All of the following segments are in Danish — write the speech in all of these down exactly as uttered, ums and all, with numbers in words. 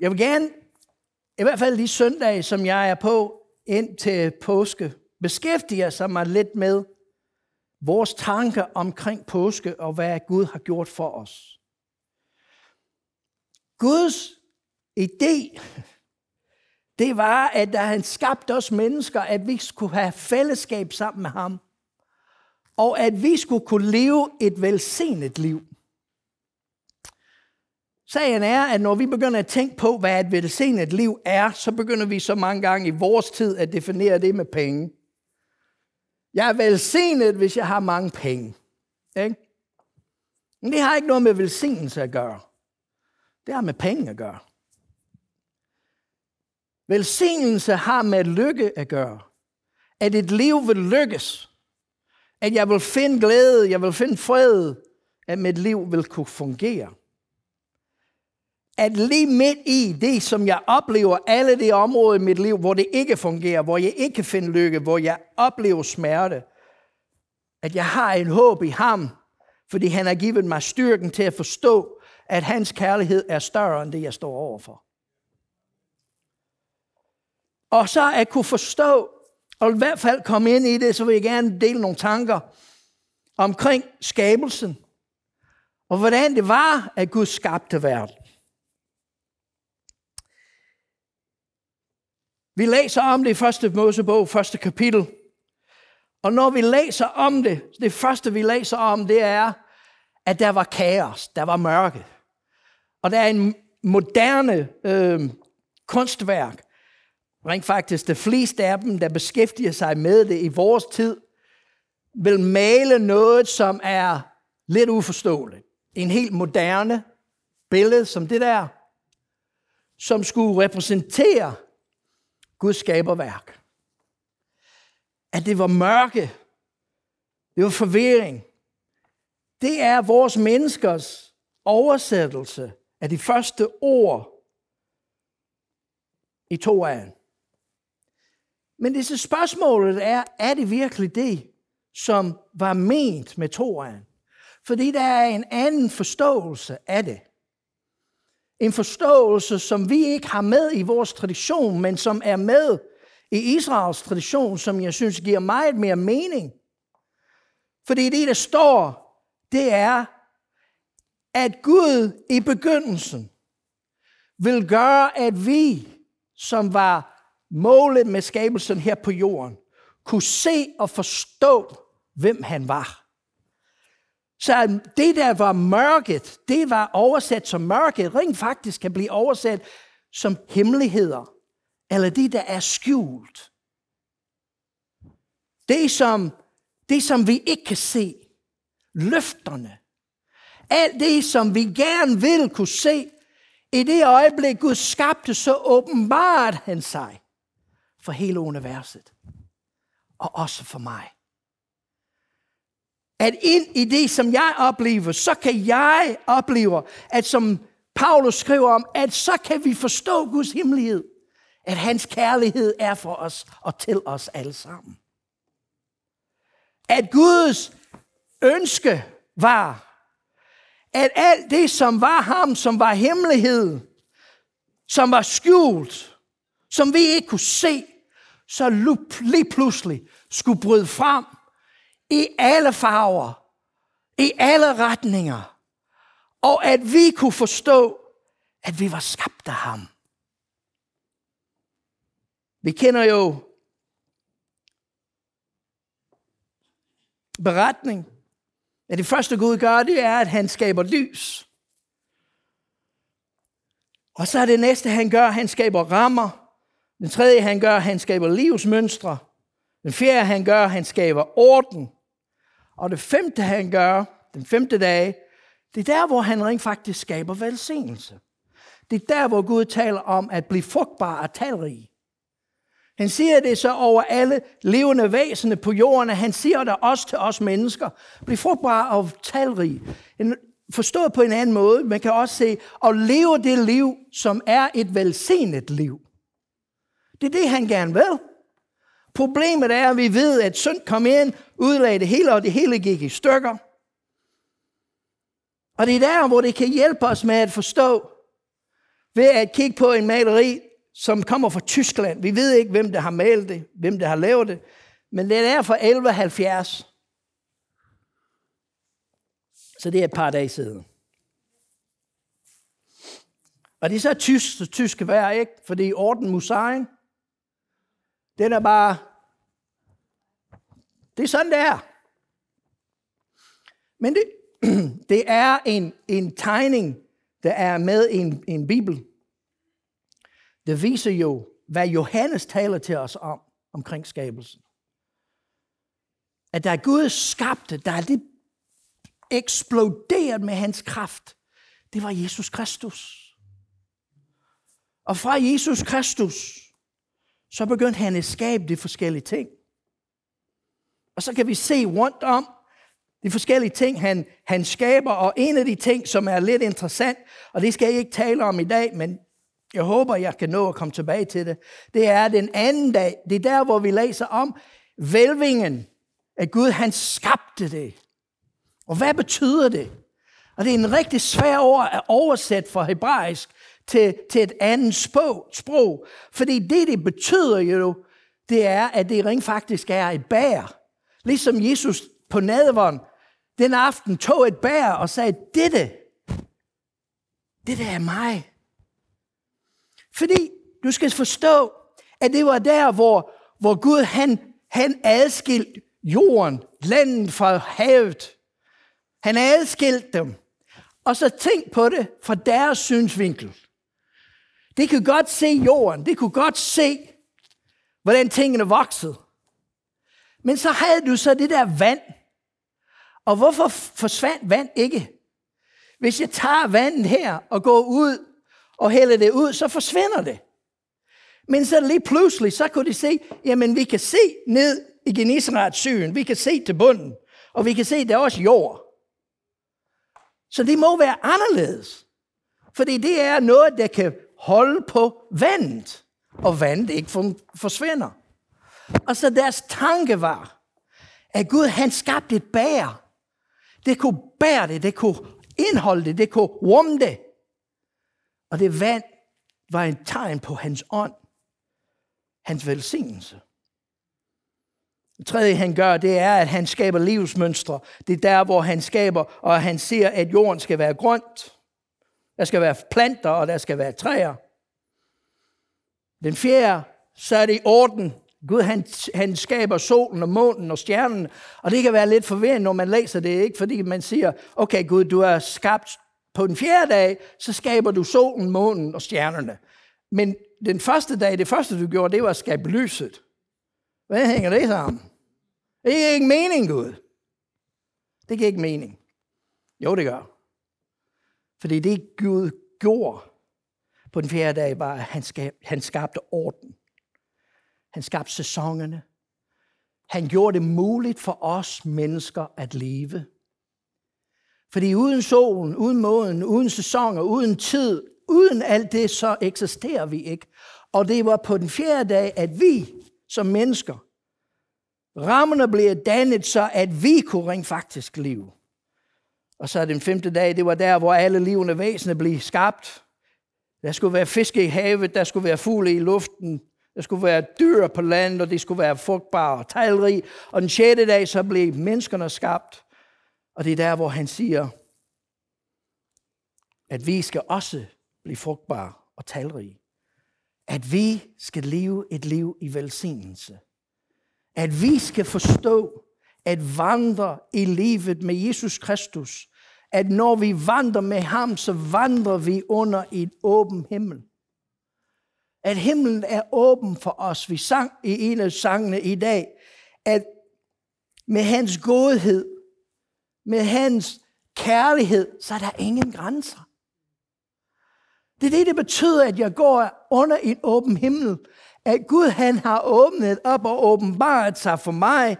Jeg vil gerne, i hvert fald lige søndag, som jeg er på ind til påske, beskæftiger sig mig lidt med vores tanker omkring påske og hvad Gud har gjort for os. Guds idé, det var, at da han skabte os mennesker, at vi skulle have fællesskab sammen med ham, og at vi skulle kunne leve et velsignet liv. Sagen er, at når vi begynder at tænke på, hvad et velsignet liv er, så begynder vi så mange gange i vores tid at definere det med penge. Jeg er velsignet, hvis jeg har mange penge. Ikke? Men det har ikke noget med velsignelse at gøre. Det har med penge at gøre. Velsignelse har med lykke at gøre. At et liv vil lykkes. At jeg vil finde glæde, jeg vil finde fred. At mit liv vil kunne fungere. At lige midt i det, som jeg oplever, alle de områder i mit liv, hvor det ikke fungerer, hvor jeg ikke kan finde lykke, hvor jeg oplever smerte, at jeg har en håb i ham, fordi han har givet mig styrken til at forstå, at hans kærlighed er større end det, jeg står overfor. Og så at kunne forstå, og i hvert fald komme ind i det, så vil jeg gerne dele nogle tanker omkring skabelsen, og hvordan det var, at Gud skabte verden. Vi læser om det i første Mosebog, første kapitel. Og når vi læser om det, det første vi læser om, det er, at der var kaos, der var mørke. Og der er en moderne øh, kunstværk, rent faktisk det fleste af dem, der beskæftiger sig med det i vores tid, vil male noget, som er lidt uforståeligt. En helt moderne billede som det der, som skulle repræsentere Guds skaberværk. At det var mørke. Det var forvirring. Det er vores menneskers oversættelse af de første ord i Toraen. Men det så spørgsmålet er, er det virkelig det, som var ment med Toraen? Fordi der er en anden forståelse af det. En forståelse, som vi ikke har med i vores tradition, men som er med i Israels tradition, som jeg synes giver meget mere mening. Fordi det, der står, det er, at Gud i begyndelsen vil gøre, at vi, som var målet med skabelsen her på jorden, kunne se og forstå, hvem han var. Så det, der var mørket, det var oversat som mørket, rent faktisk kan blive oversat som hemmeligheder, eller det, der er skjult. Det, som, det, som vi ikke kan se, løfterne, alt det, som vi gerne vil kunne se, i det øjeblik, Gud skabte, så åbenbart han sig for hele universet, og også for mig. At ind i det, som jeg oplever, så kan jeg opleve, at som Paulus skriver om, at så kan vi forstå Guds himmelighed. At hans kærlighed er for os og til os alle sammen. At Guds ønske var, at alt det, som var ham, som var hemmelighed, som var skjult, som vi ikke kunne se, så lige pludselig skulle bryde frem i alle farver, i alle retninger, og at vi kunne forstå, at vi var skabt af ham. Vi kender jo beretning, at det første Gud gør, det er, at han skaber lys. Og så er det næste, han gør, han skaber rammer. Den tredje, han gør, han skaber livsmønstre. Den fjerde, han gør, han skaber orden. Og det femte, han gør, den femte dag, det er der, hvor han rent faktisk skaber velsignelse. Det er der, hvor Gud taler om at blive frugtbar og talrig. Han siger det så over alle levende væsener på jorden, og han siger det også til os mennesker. Bliv frugtbar og talrig. Forstået på en anden måde, man kan også se, at leve det liv, som er et velsignet liv. Det er det, han gerne vil. Problemet er, at vi ved, at synd kom ind, udlagde det hele, og det hele gik i stykker. Og det er der, hvor det kan hjælpe os med at forstå, ved at kigge på en maleri, som kommer fra Tyskland. Vi ved ikke, hvem der har malet det, hvem der har lavet det, men den er fra elleve halvfjerds. Så det er et par dage siden. Og det er så tysk, tyske værd, ikke? Fordi Orden Museum, den er bare... Det er sådan, det er. Men det, det er en, en tegning, der er med i en, en bibel. Det viser jo, hvad Johannes taler til os om, omkring skabelsen. At da Gud skabte, der er det eksploderet med hans kraft. Det var Jesus Kristus. Og fra Jesus Kristus, så begyndte han at skabe de forskellige ting. Og så kan vi se rundt om de forskellige ting, han, han skaber. Og en af de ting, som er lidt interessant, og det skal jeg ikke tale om i dag, men jeg håber, jeg kan nå at komme tilbage til det, det er den anden dag. Det er der, hvor vi læser om hvælvingen, at Gud han skabte det. Og hvad betyder det? Og det er en rigtig svær ord at oversætte fra hebraisk til, til et andet sprog. Fordi det, det betyder jo, det er, at det rent faktisk er et bær. Ligesom Jesus på nadveren den aften tog et bær og sagde, dette, dette er mig. Fordi du skal forstå, at det var der, hvor, hvor Gud han, han adskilte jorden, landet fra havet. Han adskilte dem. Og så tænk på det fra deres synsvinkel. Det kunne godt se jorden. Det kunne godt se, hvordan tingene voksede. Men så havde du så det der vand. Og hvorfor forsvandt vand ikke? Hvis jeg tager vandet her og går ud og hælder det ud, så forsvinder det. Men så lige pludselig, så kunne de se, jamen vi kan se ned i Genesaretsøen. Vi kan se til bunden. Og vi kan se, der er også jord. Så det må være anderledes. Fordi det er noget, der kan holde på vandet, og vandet ikke forsvinder. Og så deres tanke var, at Gud han skabte et bær. Det kunne bære det, det kunne indeholde det, det kunne rumme det. Og det vand var et tegn på hans ånd, hans velsignelse. Det tredje, han gør, det er, at han skaber livsmønstre. Det er der, hvor han skaber, og han siger, at jorden skal være grønt. Der skal være planter, og der skal være træer. Den fjerde, så er det i orden. Gud, han, han skaber solen og månen og stjernen. Og det kan være lidt forvirrende, når man læser det, ikke? Fordi man siger, okay Gud, du er skabt på den fjerde dag, så skaber du solen, månen og stjernerne. Men den første dag, det første du gjorde, det var at skabe lyset. Hvad hænger det sammen? Det giver ikke mening, Gud. Det giver ikke mening. Jo, det gør. Fordi det Gud gjorde på den fjerde dag, var, at han, skab, han skabte orden. Han skabte sæsonerne. Han gjorde det muligt for os mennesker at leve. Fordi uden solen, uden månen, uden sæsoner, uden tid, uden alt det, så eksisterer vi ikke. Og det var på den fjerde dag, at vi som mennesker, rammerne bliver dannet, så at vi kunne rent faktisk leve. Og så den femte dag, det var der, hvor alle levende væsener blev skabt. Der skulle være fiske i havet, der skulle være fugle i luften, der skulle være dyr på landet, og det skulle være frugtbare og talrige. Og den sjette dag, så blev menneskerne skabt. Og det er der, hvor han siger, at vi skal også blive frugtbare og talrige. At vi skal leve et liv i velsignelse. At vi skal forstå at vandre i livet med Jesus Kristus. At når vi vandrer med ham, så vandrer vi under en åben himmel. At himlen er åben for os. Vi sang i en af sangene i dag, at med hans godhed, med hans kærlighed, så er der ingen grænser. Det er det, det betyder, at jeg går under en åben himmel. At Gud, han har åbnet op og åbenbart sig for mig.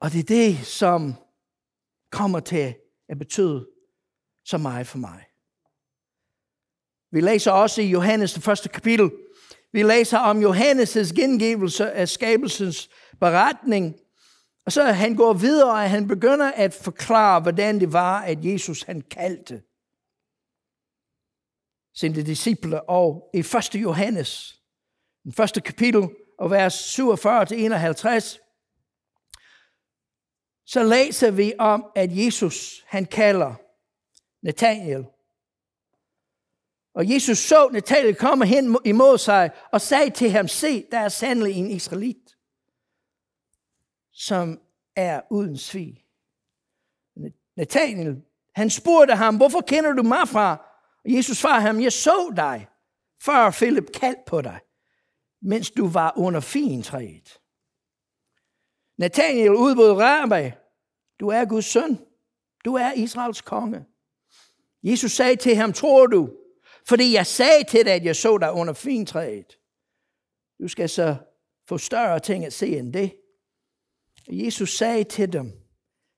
Og det er det, som kommer til at betyde så meget for mig. Vi læser også i Johannes, det første kapitel. Vi læser om Johannes' gengivelse af skabelsens beretning. Og så han går videre, og han begynder at forklare, hvordan det var, at Jesus han kaldte. sine disciple, og i første Johannes, den første kapitel, og vers syvogfyrre til enoghalvtreds, så læser vi om, at Jesus, han kalder Nathanael. Og Jesus så Nathanael komme hen imod sig og sagde til ham, se, der er sandelig en israelit, som er uden svig. Nathanael, han spurgte ham, hvorfor kender du mig fra? Og Jesus svarede ham, jeg så dig, før Philip kaldte på dig, mens du var under figentræet. Nathanael udbød, Rabbi, du er Guds søn, du er Israels konge. Jesus sagde til ham, tror du, fordi jeg sagde til dig, at jeg så dig under figentræet. Du skal så få større ting at se end det. Og Jesus sagde til dem,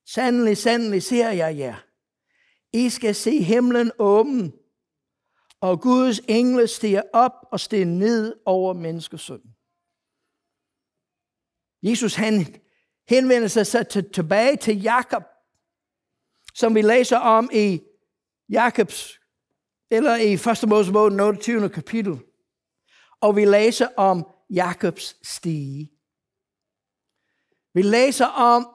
sandelig, sandelig, siger jeg jer, I skal se himlen åben, og Guds engle stiger op og stiger ned over menneskesønnen. Jesus han henvender sig så til, tilbage til Jakob, som vi læser om i Jakobs, eller i første Mosebog, den otteogtyvende kapitel. Og vi læser om Jakobs stige. Vi læser om,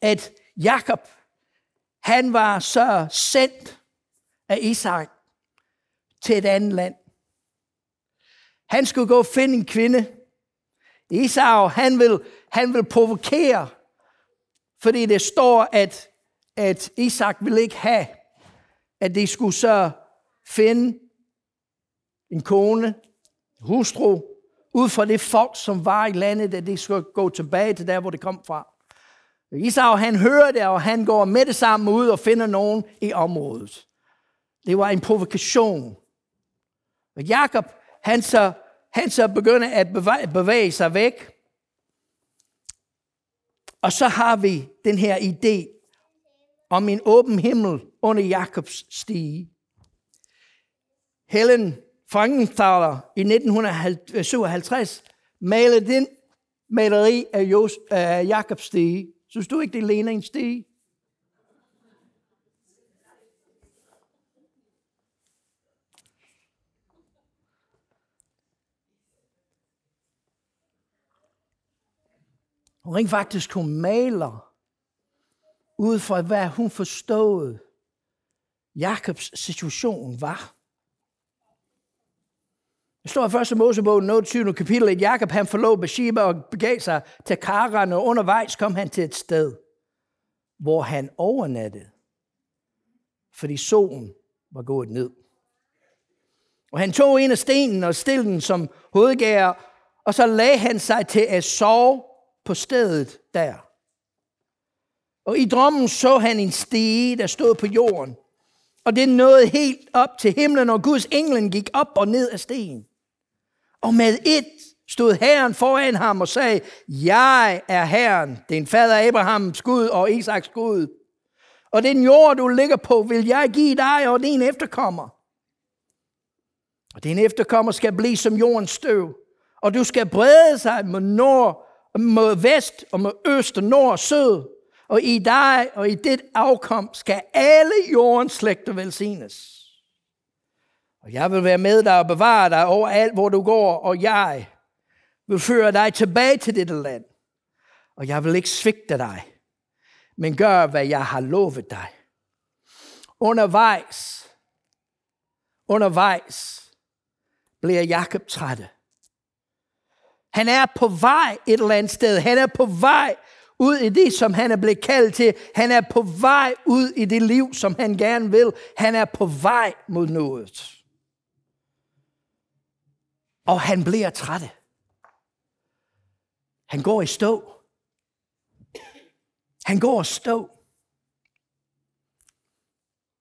at Jakob, han var så sendt af Isak til et andet land. Han skulle gå og finde en kvinde. Esau, han vil, han vil provokere, fordi det står, at, at Isak ville ikke have, at de skulle så finde en kone, hustru, ud fra det folk, som var i landet, at de skulle gå tilbage til der, hvor det kom fra. Esau, han hører det, og han går med det samme ud og finder nogen i området. Det var en provokation. Og Jakob, han så... Han så begynder at bevæge sig væk. Og så har vi den her idé om en åben himmel under Jakobs stige. Helen Frankenthaler i nitten syvoghalvtreds malede den maleri af Jakobs stige. Synes du ikke, det ligner en stige? Hun rent faktisk, hun maler ud fra, hvad hun forstod Jakobs situation var. Det står i første Mosebog, den otteogtyvende kapitel, at Jakob han forlod Bathsheba og begav sig til Karan, og undervejs kom han til et sted, hvor han overnattede, fordi solen var gået ned. Og han tog en af stenene og stillede den som hovedgærer, og så lagde han sig til at sove på stedet der. Og i drømmen så han en stige, der stod på jorden, og det nåede helt op til himlen, og Guds englen gik op og ned af stien. Og med et stod Herren foran ham og sagde, jeg er Herren, din fader Abrahams Gud og Isaks Gud, og den jord, du ligger på, vil jeg give dig og din efterkommer. Og din efterkommer skal blive som jordens støv, og du skal brede sig mod nord, mod vest og mod øst og nord og syd, og i dig og i dit afkom skal alle jordens slægter velsignes. Og jeg vil være med dig og bevare dig overalt, hvor du går, og jeg vil føre dig tilbage til dette land. Og jeg vil ikke svigte dig, men gør, hvad jeg har lovet dig. Undervejs, undervejs bliver Jakob træt. Han er på vej et eller andet sted. Han er på vej ud i det, som han er blevet kaldt til. Han er på vej ud i det liv, som han gerne vil. Han er på vej mod noget. Og han bliver træt. Han går i stå. Han går i stå.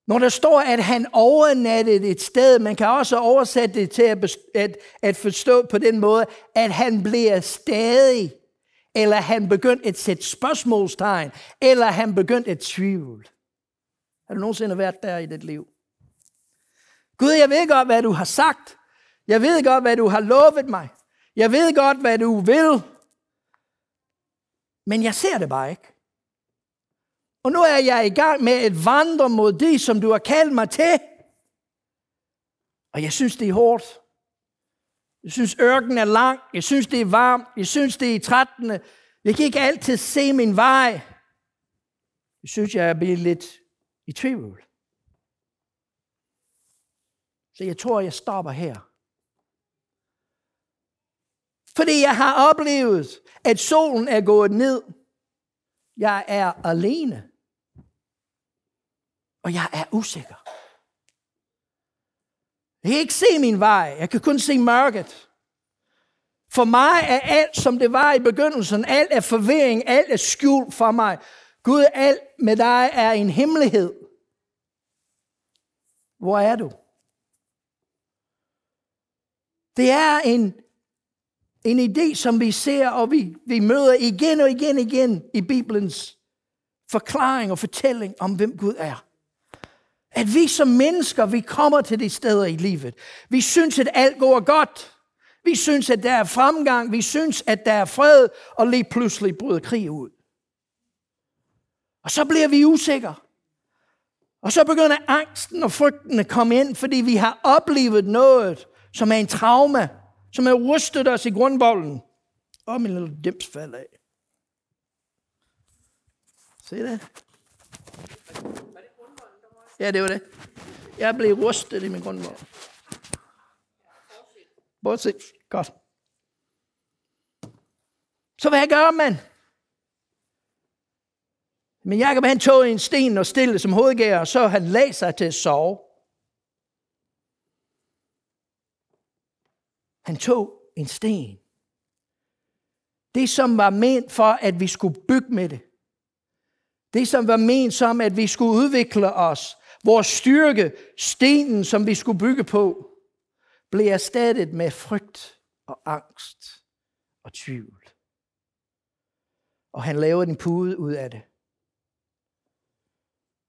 Når der står, at han overnattede et sted, man kan også oversætte det til at, best- at, at forstå på den måde, at han bliver stadig, eller han begyndte at sætte spørgsmålstegn, eller han begyndte at tvivle. Har du nogensinde været der i dit liv? Gud, jeg ved godt, hvad du har sagt. Jeg ved godt, hvad du har lovet mig. Jeg ved godt, hvad du vil. Men jeg ser det bare ikke. Og nu er jeg i gang med at vandre mod det, som du har kaldt mig til. Og jeg synes, det er hårdt. Jeg synes, ørkenen er lang. Jeg synes, det er varmt. Jeg synes, det er trættende. Jeg kan ikke altid se min vej. Jeg synes, jeg er blevet lidt i tvivl. Så jeg tror, jeg stopper her. Fordi jeg har oplevet, at solen er gået ned. Jeg er alene. Og jeg er usikker. Jeg kan ikke se min vej. Jeg kan kun se mørket. For mig er alt, som det var i begyndelsen. Alt er forvirring. Alt er skjult for mig. Gud, alt med dig er en hemmelighed. Hvor er du? Det er en, en idé, som vi ser, og vi, vi møder igen og igen og igen i Bibelens forklaring og fortælling om, hvem Gud er. At vi som mennesker, vi kommer til de steder i livet. Vi synes, at alt går godt. Vi synes, at der er fremgang. Vi synes, at der er fred. Og lige pludselig bryder krig ud. Og så bliver vi usikre. Og så begynder angsten og frygten at komme ind, fordi vi har oplevet noget, som er en trauma, som har rustet os i grundvolden. Åh, min lille dims falder af. Se det? Ja, det var det. Jeg blev rustet i min grundvold. Bortset. Godt. Så hvad gør man? Men Jakob, han tog en sten og stille som hovedgærer, og så han lagde sig til at sove. Han tog en sten. Det, som var ment for, at vi skulle bygge med det. Det, som var ment som, at vi skulle udvikle os. Vores styrke, stenen, som vi skulle bygge på, blev erstattet med frygt og angst og tvivl. Og han lavede en pude ud af det.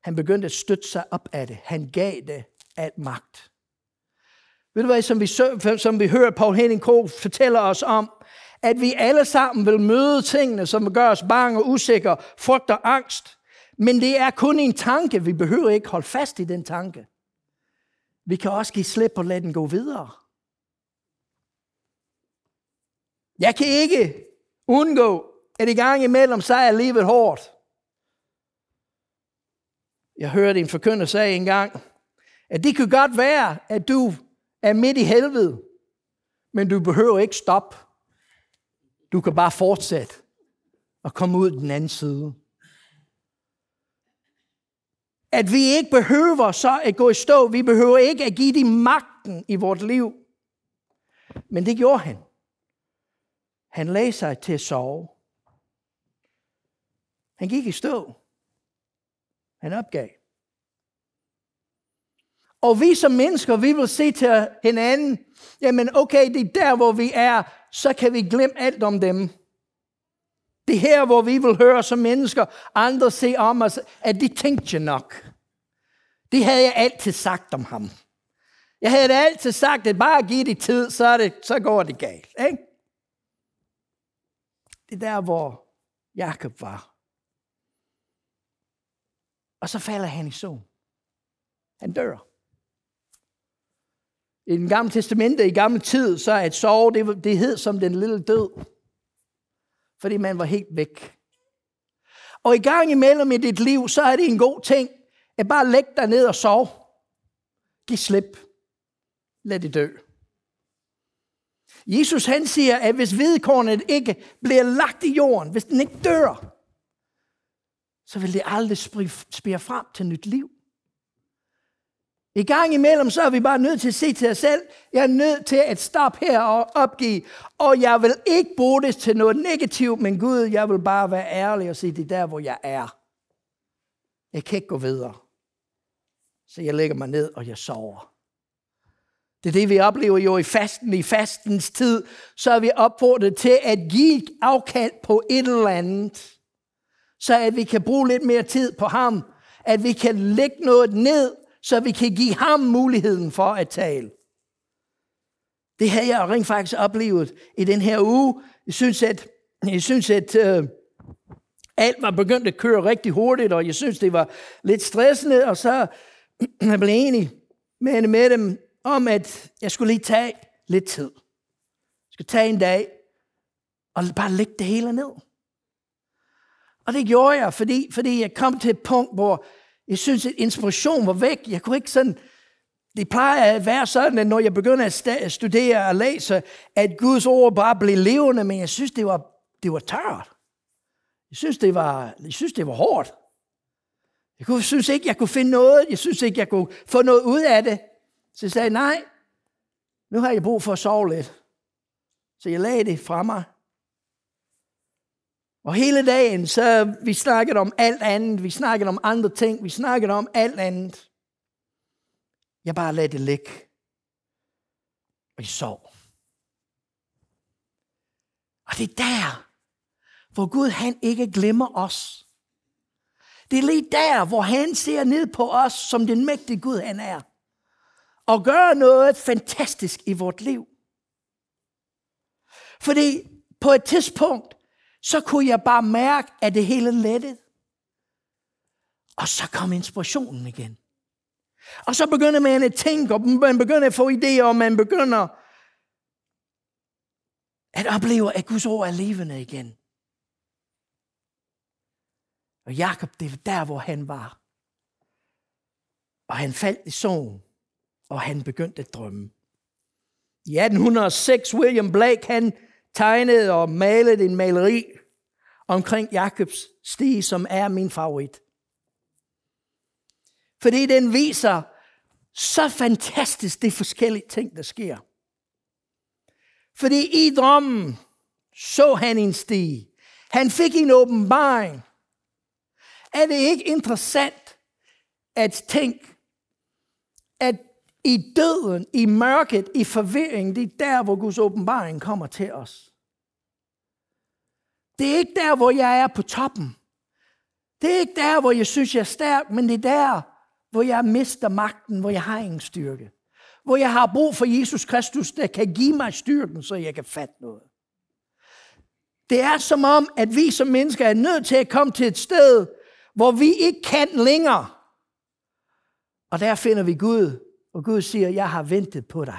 Han begyndte at støtte sig op af det. Han gav det alt magt. Ved du hvad, som vi, som vi hører Poul Henning Krog fortæller os om, at vi alle sammen vil møde tingene, som gør os bange og usikre, frygt og angst. Men det er kun en tanke. Vi behøver ikke holde fast i den tanke. Vi kan også give slip og lade den gå videre. Jeg kan ikke undgå, at i gang imellem, så er livet hårdt. Jeg hørte en forkynder sige engang, at det kan godt være, at du er midt i helvede, men du behøver ikke stoppe. Du kan bare fortsætte og komme ud den anden side. At vi ikke behøver så at gå i stå. Vi behøver ikke at give dem magten i vort liv. Men det gjorde han. Han lagde sig til at sove. Han gik i stå. Han opgav. Og vi som mennesker, vi vil se til hinanden, jamen okay, det er der, hvor vi er, så kan vi glemme alt om dem. Det er her, hvor vi vil høre som mennesker, andre se om os, at de tænkte nok. Det havde jeg altid sagt om ham. Jeg havde altid sagt, at bare give det tid, så, det, så går det galt. Ikke? Det er der, hvor Jakob var. Og så falder han i søvn. Han dør. I den gamle testamente, i gamle tid, så at sove, det, det hed som den lille død. Fordi man var helt væk. Og i gang imellem i dit liv, så er det en god ting, at bare lægge dig ned og sove. Giv slip. Lad det dø. Jesus han siger, at hvis hvedekornet ikke bliver lagt i jorden, hvis den ikke dør, så vil det aldrig spire frem til nyt liv. I gang imellem, så er vi bare nødt til at se til os selv. Jeg er nødt til at stoppe her og opgive. Og jeg vil ikke bruge det til noget negativt, men Gud, jeg vil bare være ærlig og sige, det er der, hvor jeg er. Jeg kan ikke gå videre. Så jeg lægger mig ned, og jeg sover. Det er det, vi oplever jo i fasten. I fastens tid, så er vi opfordret til at give afkald på et eller andet. Så at vi kan bruge lidt mere tid på ham. At vi kan lægge noget ned, så vi kan give ham muligheden for at tale. Det havde jeg rent faktisk oplevet i den her uge. Jeg synes, at, jeg synes, at øh, alt var begyndt at køre rigtig hurtigt, og jeg synes, det var lidt stressende, og så jeg blev enig med, med dem om, at jeg skulle lige tage lidt tid. Jeg skulle tage en dag og bare lægge det hele ned. Og det gjorde jeg, fordi, fordi jeg kom til et punkt, hvor jeg synes, at inspiration var væk. Jeg kunne ikke sådan... Det plejer at være sådan, at når jeg begynder at studere og læse, at Guds ord bare blev levende, men jeg synes, det var, det var tørt. Jeg synes, det var, jeg synes, det var hårdt. Jeg kunne, synes ikke, jeg kunne finde noget. Jeg synes ikke, jeg kunne få noget ud af det. Så jeg sagde, nej, nu har jeg brug for at sove lidt. Så jeg lagde det fra mig. Og hele dagen, så vi snakkede om alt andet. Vi snakkede om andre ting. Vi snakkede om alt andet. Jeg bare lagde det ligge. Og jeg sov. Og det er der, hvor Gud han ikke glemmer os. Det er lige der, hvor han ser ned på os, som den mægtige Gud han er. Og gør noget fantastisk i vort liv. Fordi på et tidspunkt, så kunne jeg bare mærke, at det hele lettede. Og så kom inspirationen igen. Og så begynder man at tænke, og man begynder at få idéer, og man begynder at opleve, at Guds ord er levende igen. Og Jakob, det var der, hvor han var. Og han faldt i søvn, og han begyndte at drømme. I atten hundrede og seks, William Blake, han tegnede og malede en maleri omkring Jakobs stige, som er min favorit. Fordi den viser så fantastisk de forskellige ting, der sker. Fordi i drømmen så han en stige. Han fik en åbenbaring. Er det ikke interessant at tænke, at i døden, i mørket, i forvirringen, det er der, hvor Guds åbenbaring kommer til os. Det er ikke der, hvor jeg er på toppen. Det er ikke der, hvor jeg synes, jeg er stærk, men det er der, hvor jeg mister magten, hvor jeg har ingen styrke. Hvor jeg har brug for Jesus Kristus, der kan give mig styrken, så jeg kan fatte noget. Det er som om, at vi som mennesker er nødt til at komme til et sted, hvor vi ikke kan længere. Og der finder vi Gud, og Gud siger, jeg har ventet på dig.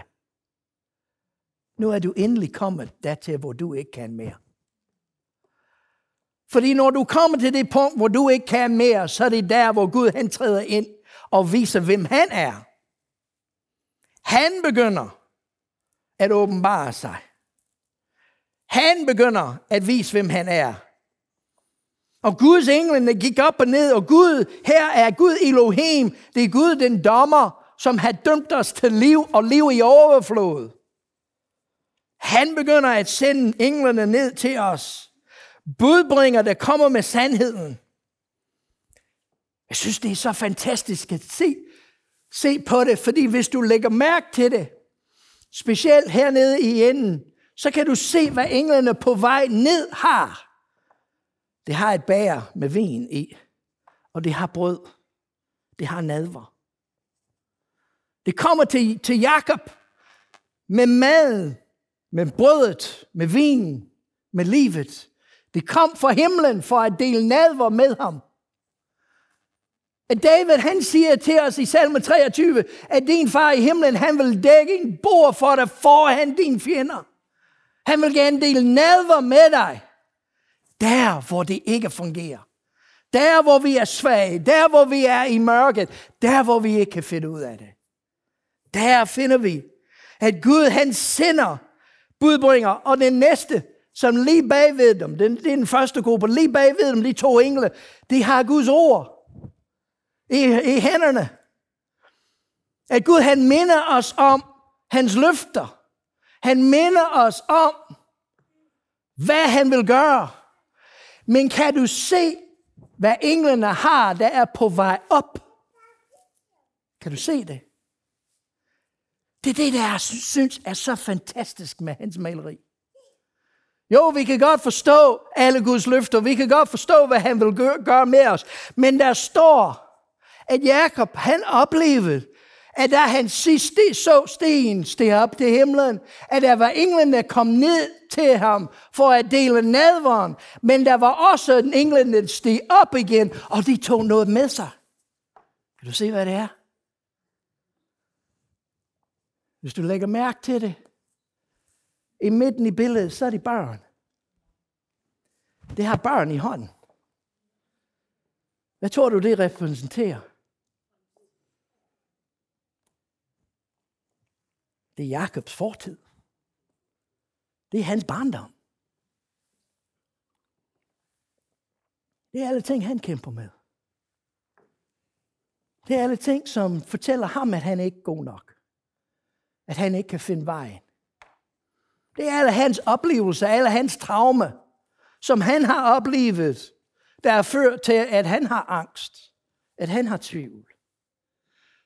Nu er du endelig kommet dertil, hvor du ikke kan mere. Fordi når du kommer til det punkt, hvor du ikke kan mere, så er det der, hvor Gud han træder ind og viser, hvem han er. Han begynder at åbenbare sig. Han begynder at vise, hvem han er. Og Guds englene gik op og ned, og Gud, her er Gud Elohim, det er Gud, den dommer, som har dømt os til liv og liv i overflod. Han begynder at sende englene ned til os. Budbringer, der kommer med sandheden. Jeg synes, det er så fantastisk at se, se på det, fordi hvis du lægger mærke til det, specielt hernede i enden, så kan du se, hvad englene på vej ned har. Det har et bager med vin i, og det har brød. Det har nadver. Det kommer til, til Jakob med maden, med brødet, med vinen, med livet. Det kom fra himlen for at dele nadver med ham. At David, han siger til os i Salme treogtyve, at din far i himlen, han vil dække en bord for dig foran dine fjender. Han vil gerne dele nadver med dig. Der, hvor det ikke fungerer. Der, hvor vi er svage. Der, hvor vi er i mørket. Der, hvor vi ikke kan finde ud af det. Der finder vi, at Gud, han sender budbringer. Og den næste, som lige bagved dem, det er den første gruppe, lige bagved dem, de to engle, de har Guds ord i, i hænderne. At Gud, han minder os om hans løfter. Han minder os om, hvad han vil gøre. Men kan du se, hvad englene har, der er på vej op? Kan du se det? Det er det, der synes er så fantastisk med hans maleri. Jo, vi kan godt forstå alle Guds løfter. Vi kan godt forstå, hvad han vil gøre med os. Men der står, at Jakob, han oplevede, at da han sidst så stenen steg op til himlen, at der var englene, der kom ned til ham for at dele nadveren, men der var også en englene, der steg op igen, og de tog noget med sig. Kan du se, hvad det er? Hvis du lægger mærke til det, i midten i billedet, så er det børn. Det har børn i hånden. Hvad tror du, det repræsenterer? Det er Jakobs fortid. Det er hans barndom. Det er alle ting, han kæmper med. Det er alle ting, som fortæller ham, at han ikke er god nok. At han ikke kan finde vejen. Det er alle hans oplevelser, alle hans traumer, som han har oplevet, der er ført til, at han har angst, at han har tvivl.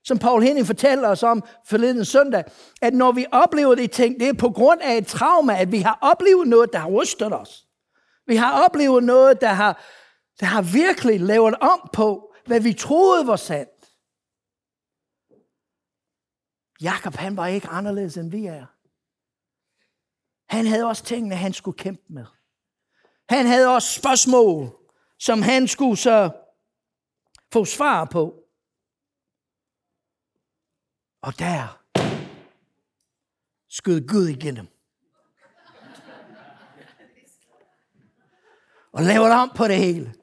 Som Paul Henning fortæller os om forleden søndag, at når vi oplever de ting, det er på grund af et trauma, at vi har oplevet noget, der har rystet os. Vi har oplevet noget, der har, der har virkelig lavet om på, hvad vi troede var sandt. Jakob, han var ikke anderledes, end vi er. Han havde også tingene, han skulle kæmpe med. Han havde også spørgsmål, som han skulle så få svar på. Og der skød Gud igennem. Og lavede om på det hele.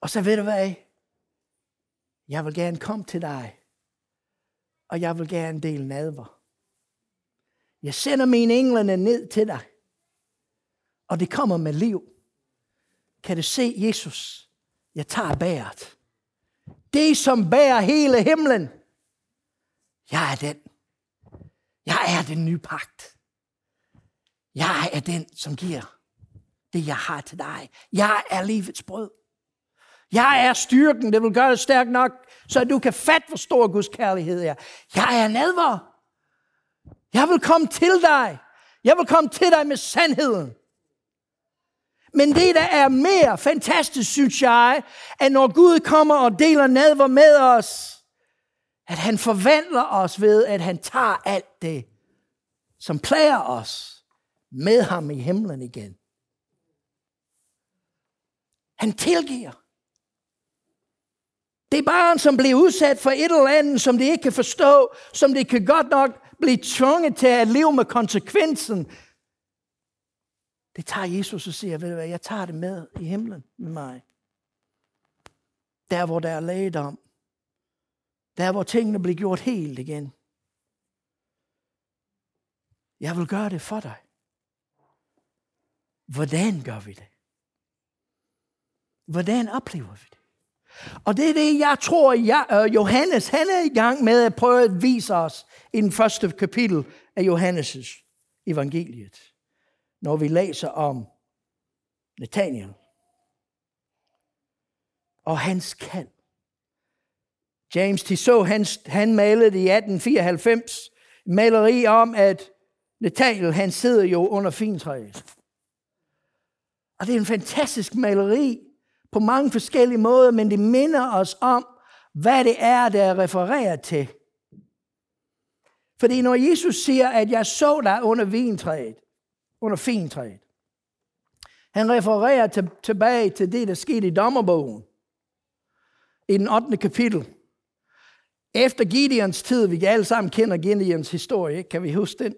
Og så ved du hvad? Jeg vil gerne komme til dig. Og jeg vil gerne dele nadver. Jeg sender mine englene ned til dig. Og det kommer med liv. Kan du se, Jesus? Jeg tager bæret. Det, som bærer hele himlen. Jeg er den. Jeg er den nye pagt. Jeg er den, som giver det, jeg har til dig. Jeg er livets brød. Jeg er styrken, det vil gøre dig stærk nok, så du kan fatte, hvor stor Guds kærlighed er. Jeg er nadver. Jeg vil komme til dig. Jeg vil komme til dig med sandheden. Men det, der er mere fantastisk, synes jeg, at når Gud kommer og deler nadver med os, at han forvandler os ved, at han tager alt det, som plager os, med ham i himlen igen. Han tilgiver. Det barn, som bliver udsat for et eller andet, som det ikke kan forstå, som det kan godt nok blive tvunget til at leve med konsekvensen, det tager Jesus og siger, ved du hvad, jeg tager det med i himlen med mig. Der, hvor der er lægedom. Der, hvor tingene bliver gjort helt igen. Jeg vil gøre det for dig. Hvordan gør vi det? Hvordan oplever vi det? Og det er det, jeg tror, jeg, Johannes han er i gang med at prøve at vise os i den første kapitel af Johannes' evangeliet. Når vi læser om Nathanael og hans kald. James Tissot, han, han malede i atten fireoghalvfems maleri om, at Nathanael, han sidder jo under fintræet. Og det er en fantastisk maleri på mange forskellige måder, men det minder os om, hvad det er, der refererer til. Fordi når Jesus siger, at jeg så dig under vintræet, under fintræet. Han refererer til, tilbage til det, der skete i Dommerbogen, i den ottende kapitel. Efter Gideons tid, vi alle sammen kender Gideons historie, kan vi huske den?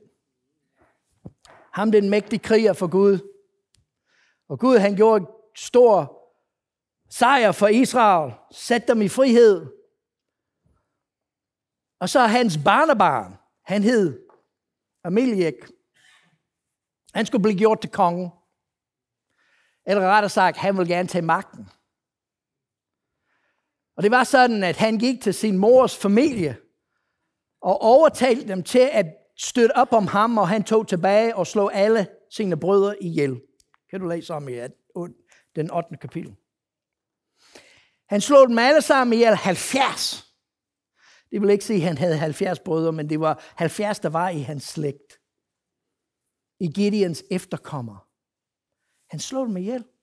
Ham, den mægtige kriger for Gud. Og Gud, han gjorde stor sejr for Israel, satte dem i frihed. Og så hans barnebarn, han hed Amalek. Han skulle blive gjort til kongen. Eller rettere sagt, han ville gerne tage magten. Og det var sådan, at han gik til sin mors familie og overtalte dem til at støtte op om ham, og han tog tilbage og slog alle sine brødre ihjel. Kan du læse om i den ottende kapitel? Han slog dem alle sammen ihjel halvfjerds. Det vil ikke sige, at han havde halvfjerds brødre, men det var halvfjerds, der var i hans slægt. I Gideons efterkommer. Han slog dem ihjel.